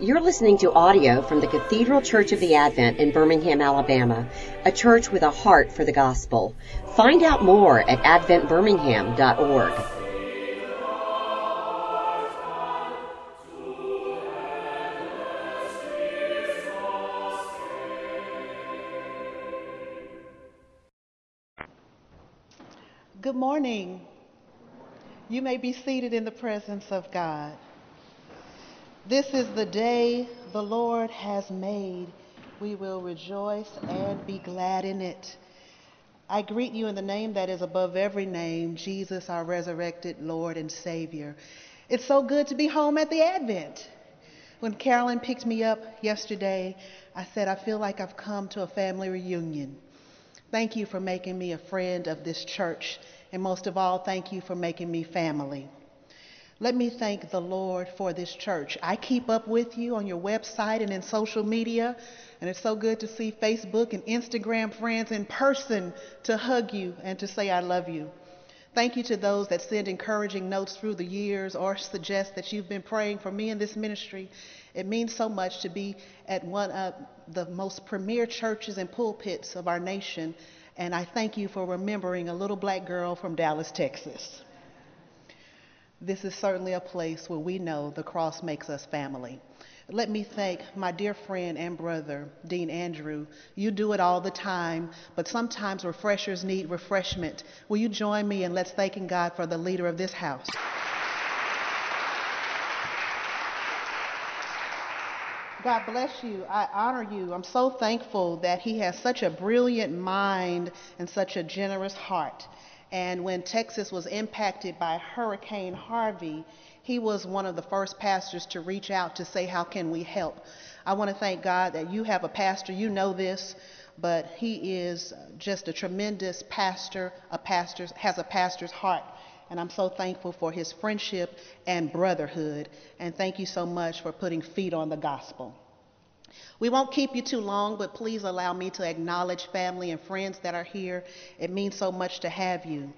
You're listening to audio from the Cathedral Church of the Advent in Birmingham, Alabama, a church with a heart for the gospel. Find out more at adventbirmingham.org. Good morning. You may be seated in the presence of God. This is the day the Lord has made. We will rejoice and be glad in it. I greet you in the name that is above every name, Jesus, our resurrected Lord and Savior. It's so good to be home at the Advent. When Carolyn picked me up yesterday, I said, I feel like I've come to a family reunion. Thank you for making me a friend of this church. And most of all, thank you for making me family. Let me thank the Lord for this church. I keep up with you on your website and in social media, and it's so good to see Facebook and Instagram friends in person to hug you and to say I love you. Thank you to those that send encouraging notes through the years or suggest that you've been praying for me in this ministry. It means so much to be at one of the most premier churches and pulpits of our nation. And I thank you for remembering a little black girl from Dallas, Texas. This is certainly a place where we know the cross makes us family. Let me thank my dear friend and brother, Dean Andrew. You do it all the time, but sometimes refreshers need refreshment. Will you join me in let's thanking God for the leader of this house? God bless you. I honor you. I'm so thankful that he has such a brilliant mind and such a generous heart. And when Texas was impacted by Hurricane Harvey, he was one of the first pastors to reach out to say, how can we help? I want to thank God that you have a pastor. You know this, but he is just a tremendous pastor, has a pastor's heart. And I'm so thankful for his friendship and brotherhood. And thank you so much for putting feet on the gospel. We won't keep you too long, but please allow me to acknowledge family and friends that are here. It means so much to have you.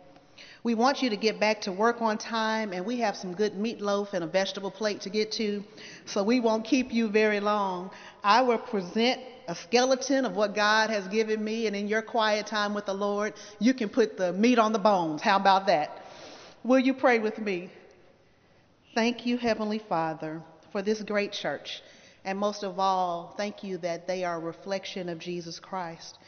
We want you to get back to work on time, and we have some good meatloaf and a vegetable plate to get to, so we won't keep you very long. I will present a skeleton of what God has given me, and in your quiet time with the Lord, you can put the meat on the bones. How about that? Will you pray with me? Thank you, Heavenly Father, for this great church. And most of all, thank you that they are a reflection of Jesus Christ.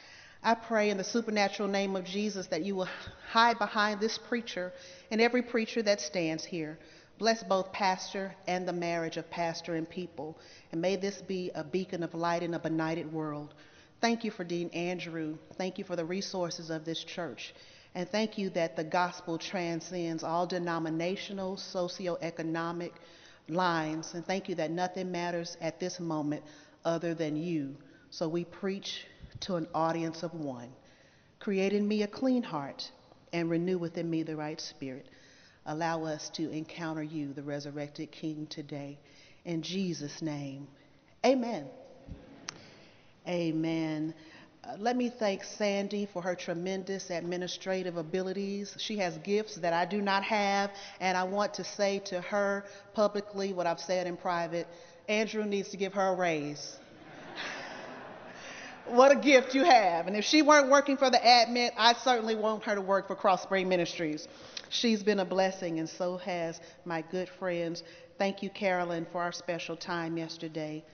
I pray in the supernatural name of Jesus that you will hide behind this preacher and every preacher that stands here. Bless both pastor and the marriage of pastor and people. And may this be a beacon of light in a benighted world. Thank you for Dean Andrew. Thank you for the resources of this church. And thank you that the gospel transcends all denominational, socioeconomic lines. And thank you that nothing matters at this moment other than you. So we preach to an audience of one. Create in me a clean heart and renew within me the right spirit. Allow us to encounter you, the resurrected King, today. In Jesus' name, amen. Amen. Let me thank Sandy for her tremendous administrative abilities. She has gifts that I do not have, and I want to say to her publicly what I've said in private. Andrew needs to give her a raise. What a gift you have. And if she weren't working for the admin, I certainly want her to work for Cross Spring Ministries. She's been a blessing, and so has my good friends. Thank you, Carolyn, for our special time yesterday,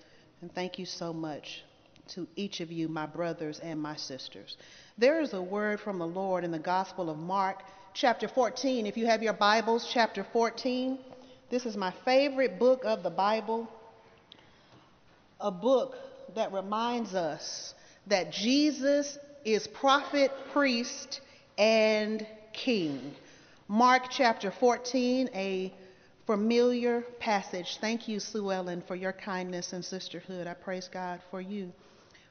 and thank you so much to each of you, my brothers and my sisters. There is a word from the Lord in the Gospel of Mark, chapter 14. If you have your Bibles, chapter 14. This is my favorite book of the Bible, a book that reminds us that Jesus is prophet, priest, and king. Mark chapter 14, a familiar passage. Thank you, Sue Ellen, for your kindness and sisterhood. I praise God for you.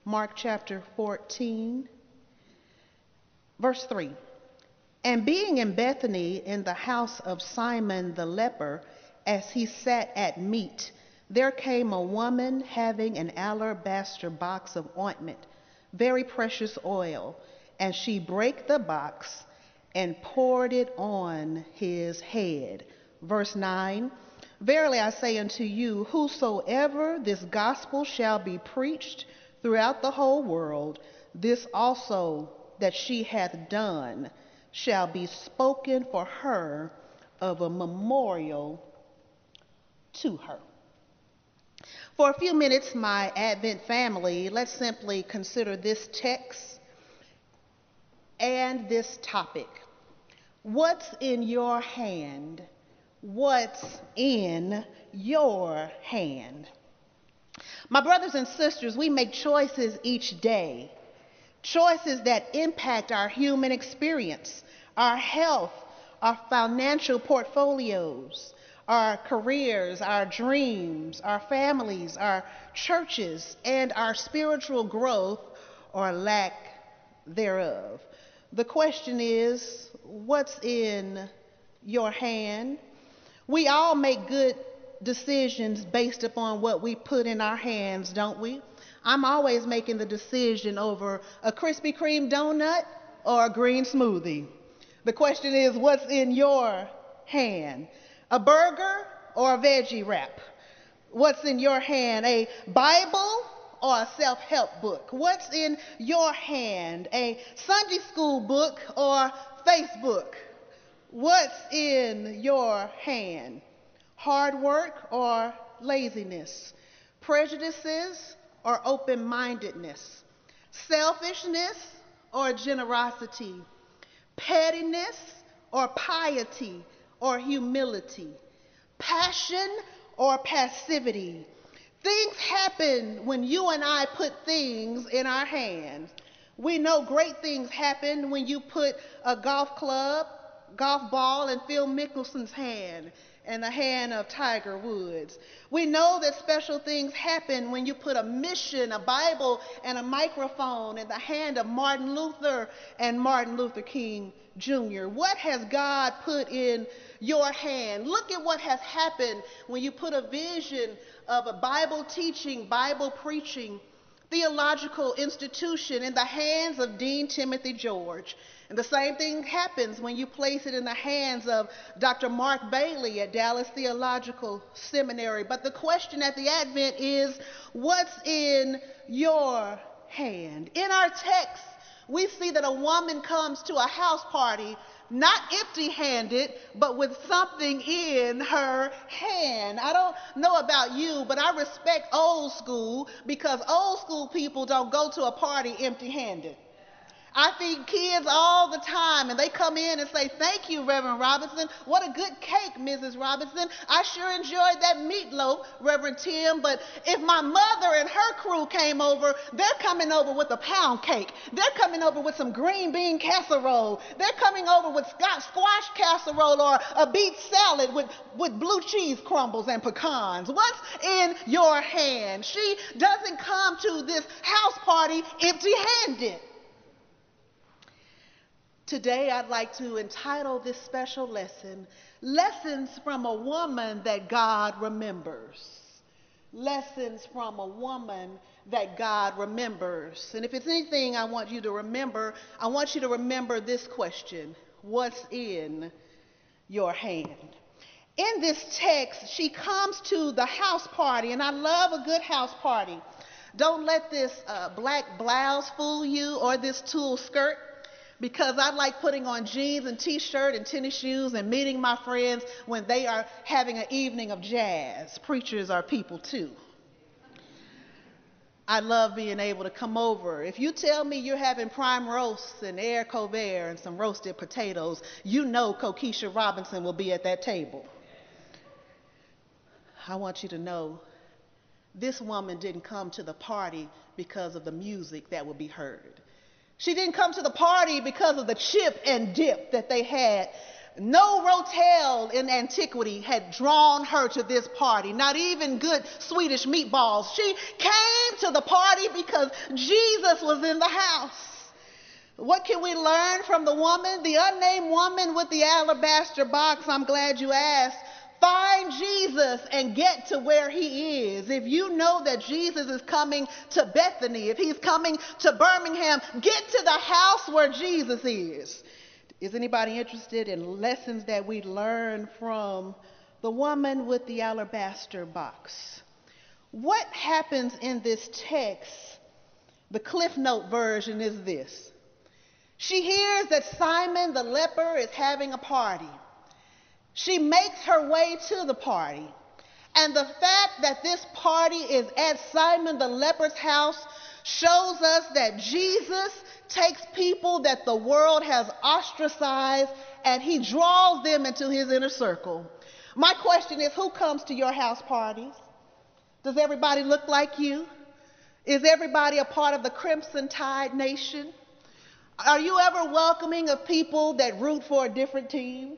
Mark chapter 14, verse 3. And being in Bethany in the house of Simon the leper, as he sat at meat, there came a woman having an alabaster box of ointment, very precious oil, and she brake the box and poured it on his head. Verse 9. Verily I say unto you, whosoever this gospel shall be preached throughout the whole world, this also that she hath done shall be spoken for her of a memorial to her. For a few minutes, my Advent family, let's simply consider this text and this topic. What's in your hand? What's in your hand? My brothers and sisters, we make choices each day, choices that impact our human experience, our health, our financial portfolios, our careers, our dreams, our families, our churches, and our spiritual growth or lack thereof. The question is, what's in your hand? We all make good decisions based upon what we put in our hands, don't we? I'm always making the decision over a Krispy Kreme donut or a green smoothie. The question is, what's in your hand? A burger or a veggie wrap? What's in your hand? A Bible or a self-help book? What's in your hand? A Sunday school book or Facebook? What's in your hand? Hard work or laziness? Prejudices or open-mindedness? Selfishness or generosity? Pettiness or piety or humility? Passion or passivity? Things happen when you and I put things in our hands. We know great things happen when you put a golf ball in Phil Mickelson's hand and the hand of Tiger Woods. We know that special things happen when you put a mission, a Bible, and a microphone in the hand of Martin Luther and Martin Luther King Jr. What has God put in your hand? Look at what has happened when you put a vision of a Bible teaching, Bible preaching, theological institution in the hands of Dean Timothy George. And the same thing happens when you place it in the hands of Dr. Mark Bailey at Dallas Theological Seminary. But the question at the Advent is, what's in your hand? In our text, we see that a woman comes to a house party, not empty-handed, but with something in her hand. I don't know about you, but I respect old school because old school people don't go to a party empty-handed. I feed kids all the time, and they come in and say, thank you, Reverend Robinson. What a good cake, Mrs. Robinson. I sure enjoyed that meatloaf, Reverend Tim, but if my mother and her crew came over, they're coming over with a pound cake. They're coming over with some green bean casserole. They're coming over with squash casserole or a beet salad with blue cheese crumbles and pecans. What's in your hand? She doesn't come to this house party empty-handed. Today, I'd like to entitle this special lesson, Lessons from a Woman That God Remembers. Lessons from a Woman That God Remembers. And if it's anything I want you to remember, I want you to remember this question, what's in your hand? In this text, she comes to the house party, and I love a good house party. Don't let this black blouse fool you or this tulle skirt, because I like putting on jeans and t-shirt and tennis shoes and meeting my friends when they are having an evening of jazz. Preachers are people too. I love being able to come over. If you tell me you're having prime roasts and air couvert and some roasted potatoes, you know Cokeisha Robinson will be at that table. I want you to know this woman didn't come to the party because of the music that would be heard. She didn't come to the party because of the chip and dip that they had. No rotel in antiquity had drawn her to this party, not even good Swedish meatballs. She came to the party because Jesus was in the house. What can we learn from the woman, the unnamed woman with the alabaster box? I'm glad you asked. Find Jesus and get to where he is. If you know that Jesus is coming to Bethany, if he's coming to Birmingham, get to the house where Jesus is. Is anybody interested in lessons that we learn from the woman with the alabaster box. What happens in this text, the Cliff Note version, is this. She hears that Simon the leper is having a party. She makes her way to the party. And the fact that this party is at Simon the leper's house shows us that Jesus takes people that the world has ostracized and he draws them into his inner circle. My question is, who comes to your house parties? Does everybody look like you? Is everybody a part of the Crimson Tide Nation? Are you ever welcoming of people that root for a different team?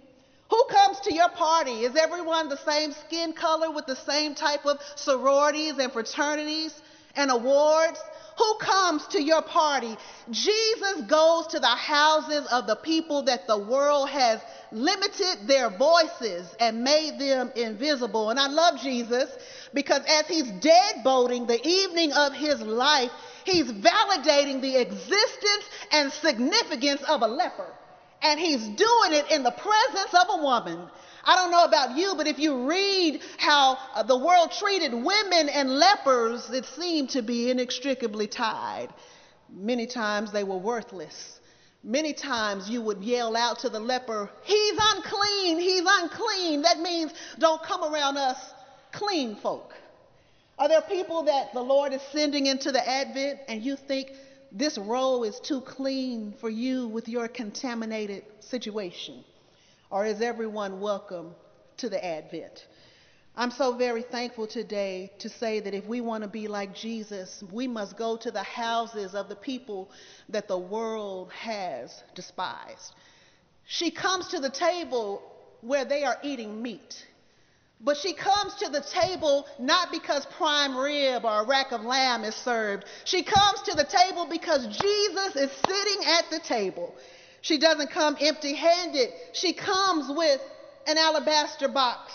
Who comes to your party? Is everyone the same skin color with the same type of sororities and fraternities and awards? Who comes to your party? Jesus goes to the houses of the people that the world has limited their voices and made them invisible. And I love Jesus because as he's deadbolting the evening of his life, he's validating the existence and significance of a leper. And he's doing it in the presence of a woman. I don't know about you, but if you read how the world treated women and lepers, it seemed to be inextricably tied. Many times they were worthless. Many times you would yell out to the leper, "He's unclean, he's unclean." That means don't come around us clean folk. Are there people that the Lord is sending into the Advent and you think this role is too clean for you with your contaminated situation? Or is everyone welcome to the Advent? I'm so very thankful today to say that if we want to be like Jesus, we must go to the houses of the people that the world has despised. She comes to the table where they are eating meat. But she comes to the table not because prime rib or a rack of lamb is served. She comes to the table because Jesus is sitting at the table. She doesn't come empty-handed. She comes with an alabaster box.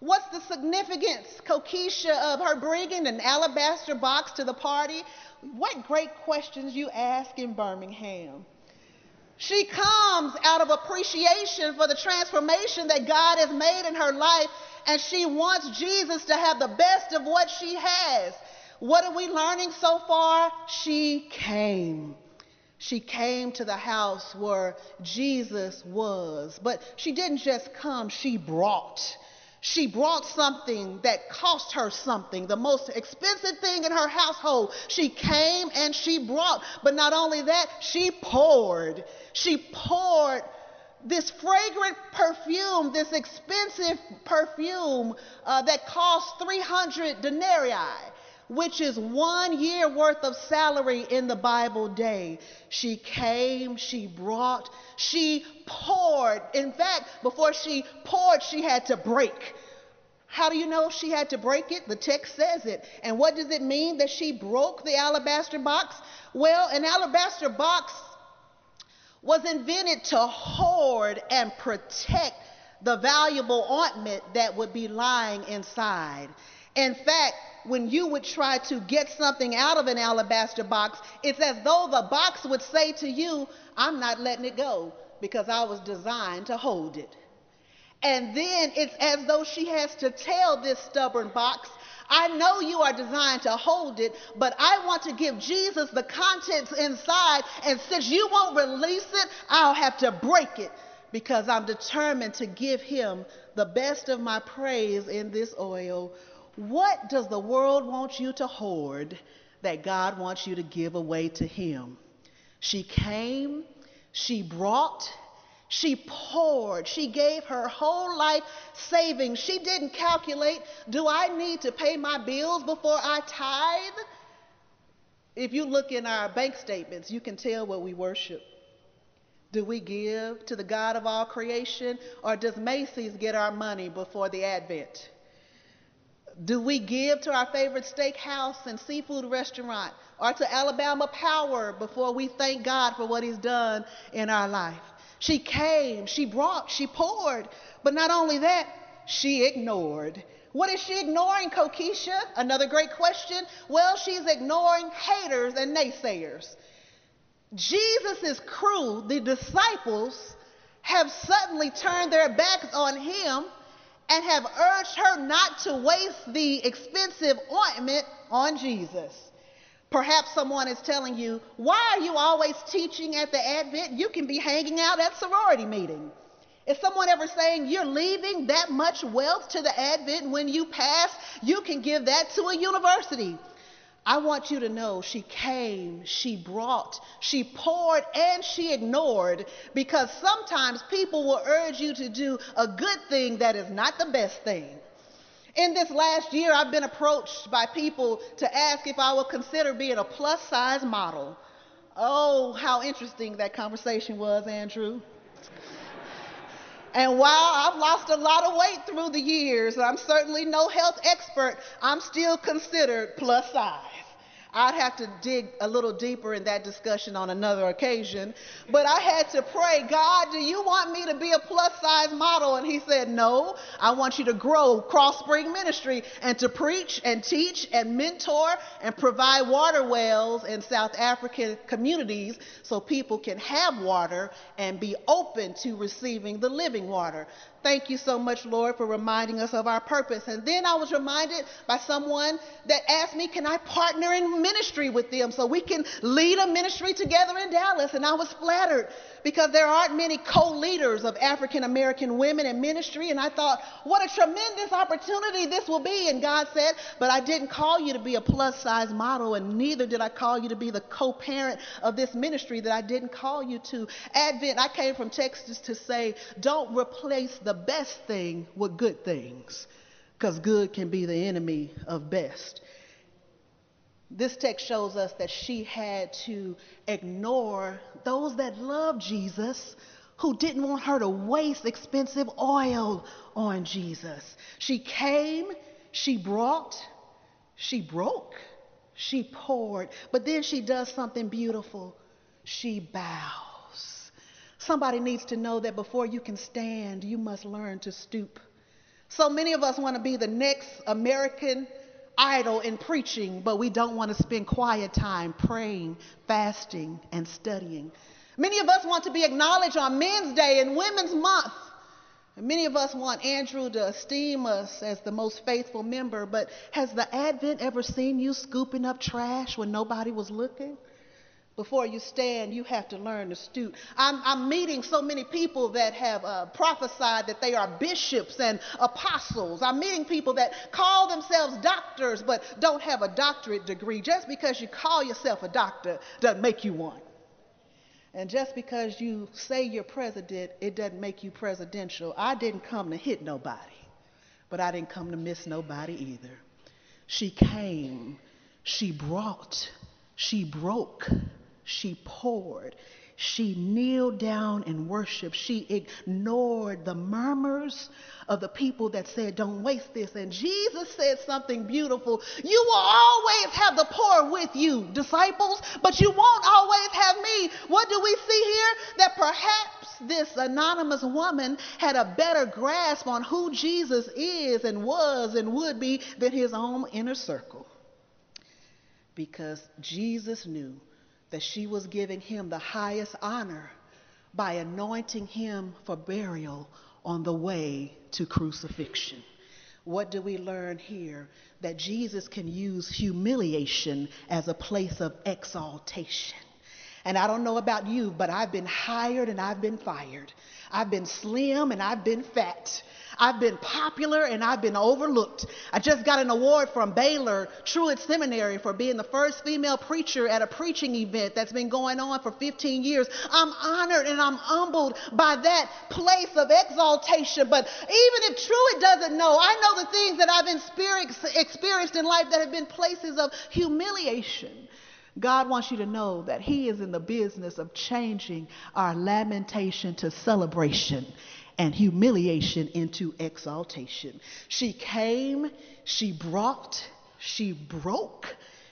What's the significance, Kokisha, of her bringing an alabaster box to the party? What great questions you ask in Birmingham. She comes out of appreciation for the transformation that God has made in her life, and she wants Jesus to have the best of what she has. What are we learning so far? She came. She came to the house where Jesus was. But she didn't just come, she brought. She brought something that cost her something, the most expensive thing in her household. She came and she brought. But not only that, she poured. She poured this fragrant perfume, this expensive perfume that cost 300 denarii, which is 1 year worth of salary in the Bible day. She came, she brought, she poured. In fact, before she poured, she had to break. How do you know she had to break it? The text says it. And what does it mean that she broke the alabaster box? Well, an alabaster box was invented to hoard and protect the valuable ointment that would be lying inside. In fact, when you would try to get something out of an alabaster box, it's as though the box would say to you, "I'm not letting it go because I was designed to hold it." And then it's as though she has to tell this stubborn box, "I know you are designed to hold it, but I want to give Jesus the contents inside, and since you won't release it, I'll have to break it because I'm determined to give him the best of my praise in this oil." What does the world want you to hoard that God wants you to give away to him? She came, she brought, she poured. She gave her whole life savings. She didn't calculate, do I need to pay my bills before I tithe? If you look in our bank statements, you can tell what we worship. Do we give to the God of all creation, or does Macy's get our money before the Advent? Do we give to our favorite steakhouse and seafood restaurant, or to Alabama Power before we thank God for what he's done in our life? She came, she brought, she poured, but not only that, she ignored. What is she ignoring, Kokisha? Another great question. Well, she's ignoring haters and naysayers. Jesus' crew, the disciples, have suddenly turned their backs on him and have urged her not to waste the expensive ointment on Jesus. Perhaps someone is telling you, why are you always teaching at the Advent? You can be hanging out at sorority meetings. Is someone ever saying you're leaving that much wealth to the Advent? When you pass, you can give that to a university. I want you to know she came, she brought, she poured, and she ignored, because sometimes people will urge you to do a good thing that is not the best thing. In this last year, I've been approached by people to ask if I would consider being a plus-size model. Oh, how interesting that conversation was, Andrew. And while I've lost a lot of weight through the years, and I'm certainly no health expert, I'm still considered plus size. I'd have to dig a little deeper in that discussion on another occasion. But I had to pray, God, do you want me to be a plus size model? And he said, no, I want you to grow Cross Spring Ministry and to preach and teach and mentor and provide water wells in South African communities so people can have water and be open to receiving the living water. Thank you so much, Lord, for reminding us of our purpose. And then I was reminded by someone that asked me, can I partner in ministry with them so we can lead a ministry together in Dallas? And I was flattered, because there aren't many co-leaders of African-American women in ministry. And I thought, what a tremendous opportunity this will be. And God said, but I didn't call you to be a plus-size model, and neither did I call you to be the co-parent of this ministry that I didn't call you to. Advent, I came from Texas to say, don't replace the best thing with good things, because good can be the enemy of best. This text shows us that she had to ignore those that loved Jesus, who didn't want her to waste expensive oil on Jesus. She came, she brought, she broke, she poured, but then she does something beautiful. She bowed. Somebody needs to know that before you can stand, you must learn to stoop. So many of us want to be the next American Idol in preaching, but we don't want to spend quiet time praying, fasting, and studying. Many of us want to be acknowledged on Men's Day and Women's Month. Many of us want Andrew to esteem us as the most faithful member, but has the Advent ever seen you scooping up trash when nobody was looking? Before you stand, you have to learn to stoop. I'm meeting so many people that have prophesied that they are bishops and apostles. I'm meeting people that call themselves doctors but don't have a doctorate degree. Just because you call yourself a doctor doesn't make you one. And just because you say you're president, it doesn't make you presidential. I didn't come to hit nobody, but I didn't come to miss nobody either. She came, she brought, she broke, she poured, she kneeled down and worshiped. She ignored the murmurs of the people that said, don't waste this. And Jesus said something beautiful. You will always have the poor with you, disciples, but you won't always have me. What do we see here? That perhaps this anonymous woman had a better grasp on who Jesus is and was and would be than his own inner circle. Because Jesus knew that she was giving him the highest honor by anointing him for burial on the way to crucifixion. What do we learn here? That Jesus can use humiliation as a place of exaltation. And I don't know about you, but I've been hired and I've been fired. I've been slim and I've been fat. I've been popular and I've been overlooked. I just got an award from Baylor Truitt Seminary for being the first female preacher at a preaching event that's been going on for 15 years. I'm honored and I'm humbled by that place of exaltation. But even if Truitt doesn't know, I know the things that I've experienced in life that have been places of humiliation. God wants you to know that he is in the business of changing our lamentation to celebration and humiliation into exaltation. She came, she brought, she broke,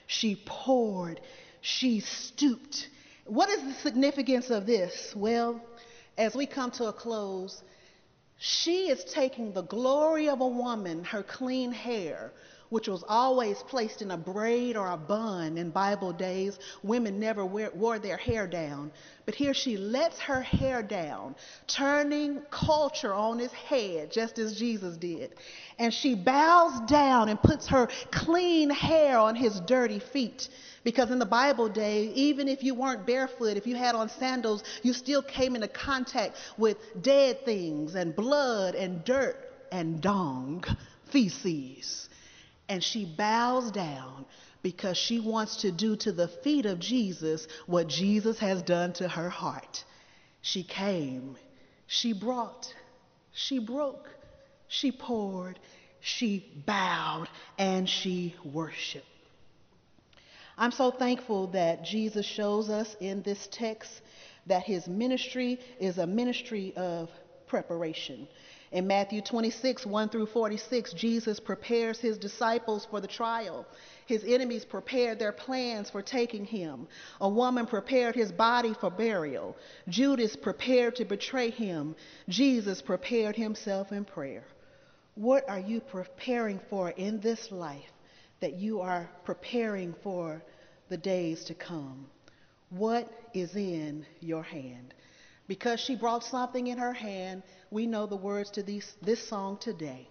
she poured, she stooped. What is the significance of this? Well, as we come to a close, she is taking the glory of a woman, her clean hair, which was always placed in a braid or a bun in Bible days. Women never wore their hair down. But here she lets her hair down, turning culture on its head, just as Jesus did. And she bows down and puts her clean hair on his dirty feet. Because in the Bible day, even if you weren't barefoot, if you had on sandals, you still came into contact with dead things and blood and dirt and dung, feces. And she bows down because she wants to do to the feet of Jesus what Jesus has done to her heart. She came, she brought, she broke, she poured, she bowed, and she worshiped. I'm so thankful that Jesus shows us in this text that his ministry is a ministry of preparation. In Matthew 26, 1 through 46, Jesus prepares his disciples for the trial. His enemies prepared their plans for taking him. A woman prepared his body for burial. Judas prepared to betray him. Jesus prepared himself in prayer. What are you preparing for in this life? That you are preparing for the days to come. What is in your hand? Because she brought something in her hand, we know the words to this song today.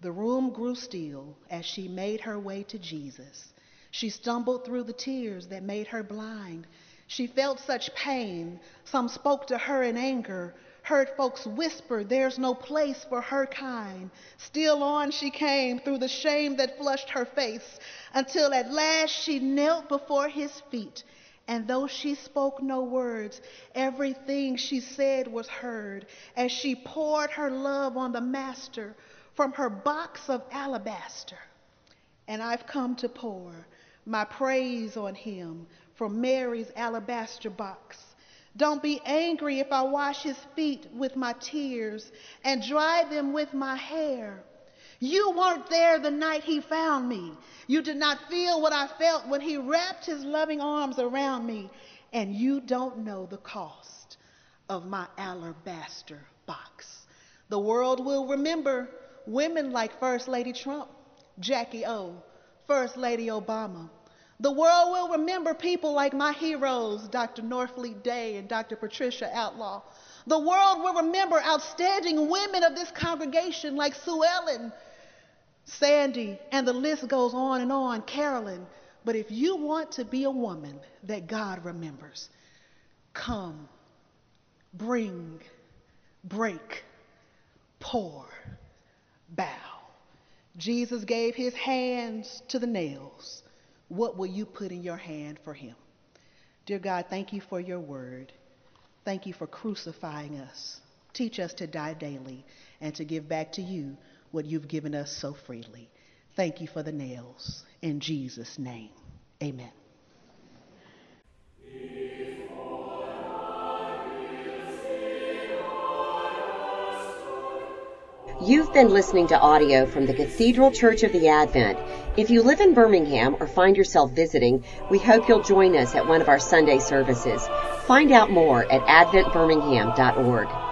The room grew still as she made her way to Jesus. She stumbled through the tears that made her blind. She felt such pain. Some spoke to her in anger, heard folks whisper, there's no place for her kind. Still on she came through the shame that flushed her face, until at last she knelt before his feet. And though she spoke no words, everything she said was heard as she poured her love on the master from her box of alabaster. And I've come to pour my praise on him from Mary's alabaster box. Don't be angry if I wash his feet with my tears and dry them with my hair. You weren't there the night he found me. You did not feel what I felt when he wrapped his loving arms around me. And you don't know the cost of my alabaster box. The world will remember women like First Lady Trump, Jackie O, First Lady Obama. The world will remember people like my heroes, Dr. Northley Day and Dr. Patricia Outlaw. The world will remember outstanding women of this congregation like Sue Ellen, Sandy, and the list goes on and on, Carolyn. But if you want to be a woman that God remembers, come, bring, break, pour, bow. Jesus gave his hands to the nails. What will you put in your hand for him? Dear God, thank you for your word. Thank you for crucifying us. Teach us to die daily and to give back to you what you've given us so freely. Thank you for the nails. In Jesus' name, amen. You've been listening to audio from the Cathedral Church of the Advent. If you live in Birmingham or find yourself visiting, we hope you'll join us at one of our Sunday services. Find out more at adventbirmingham.org.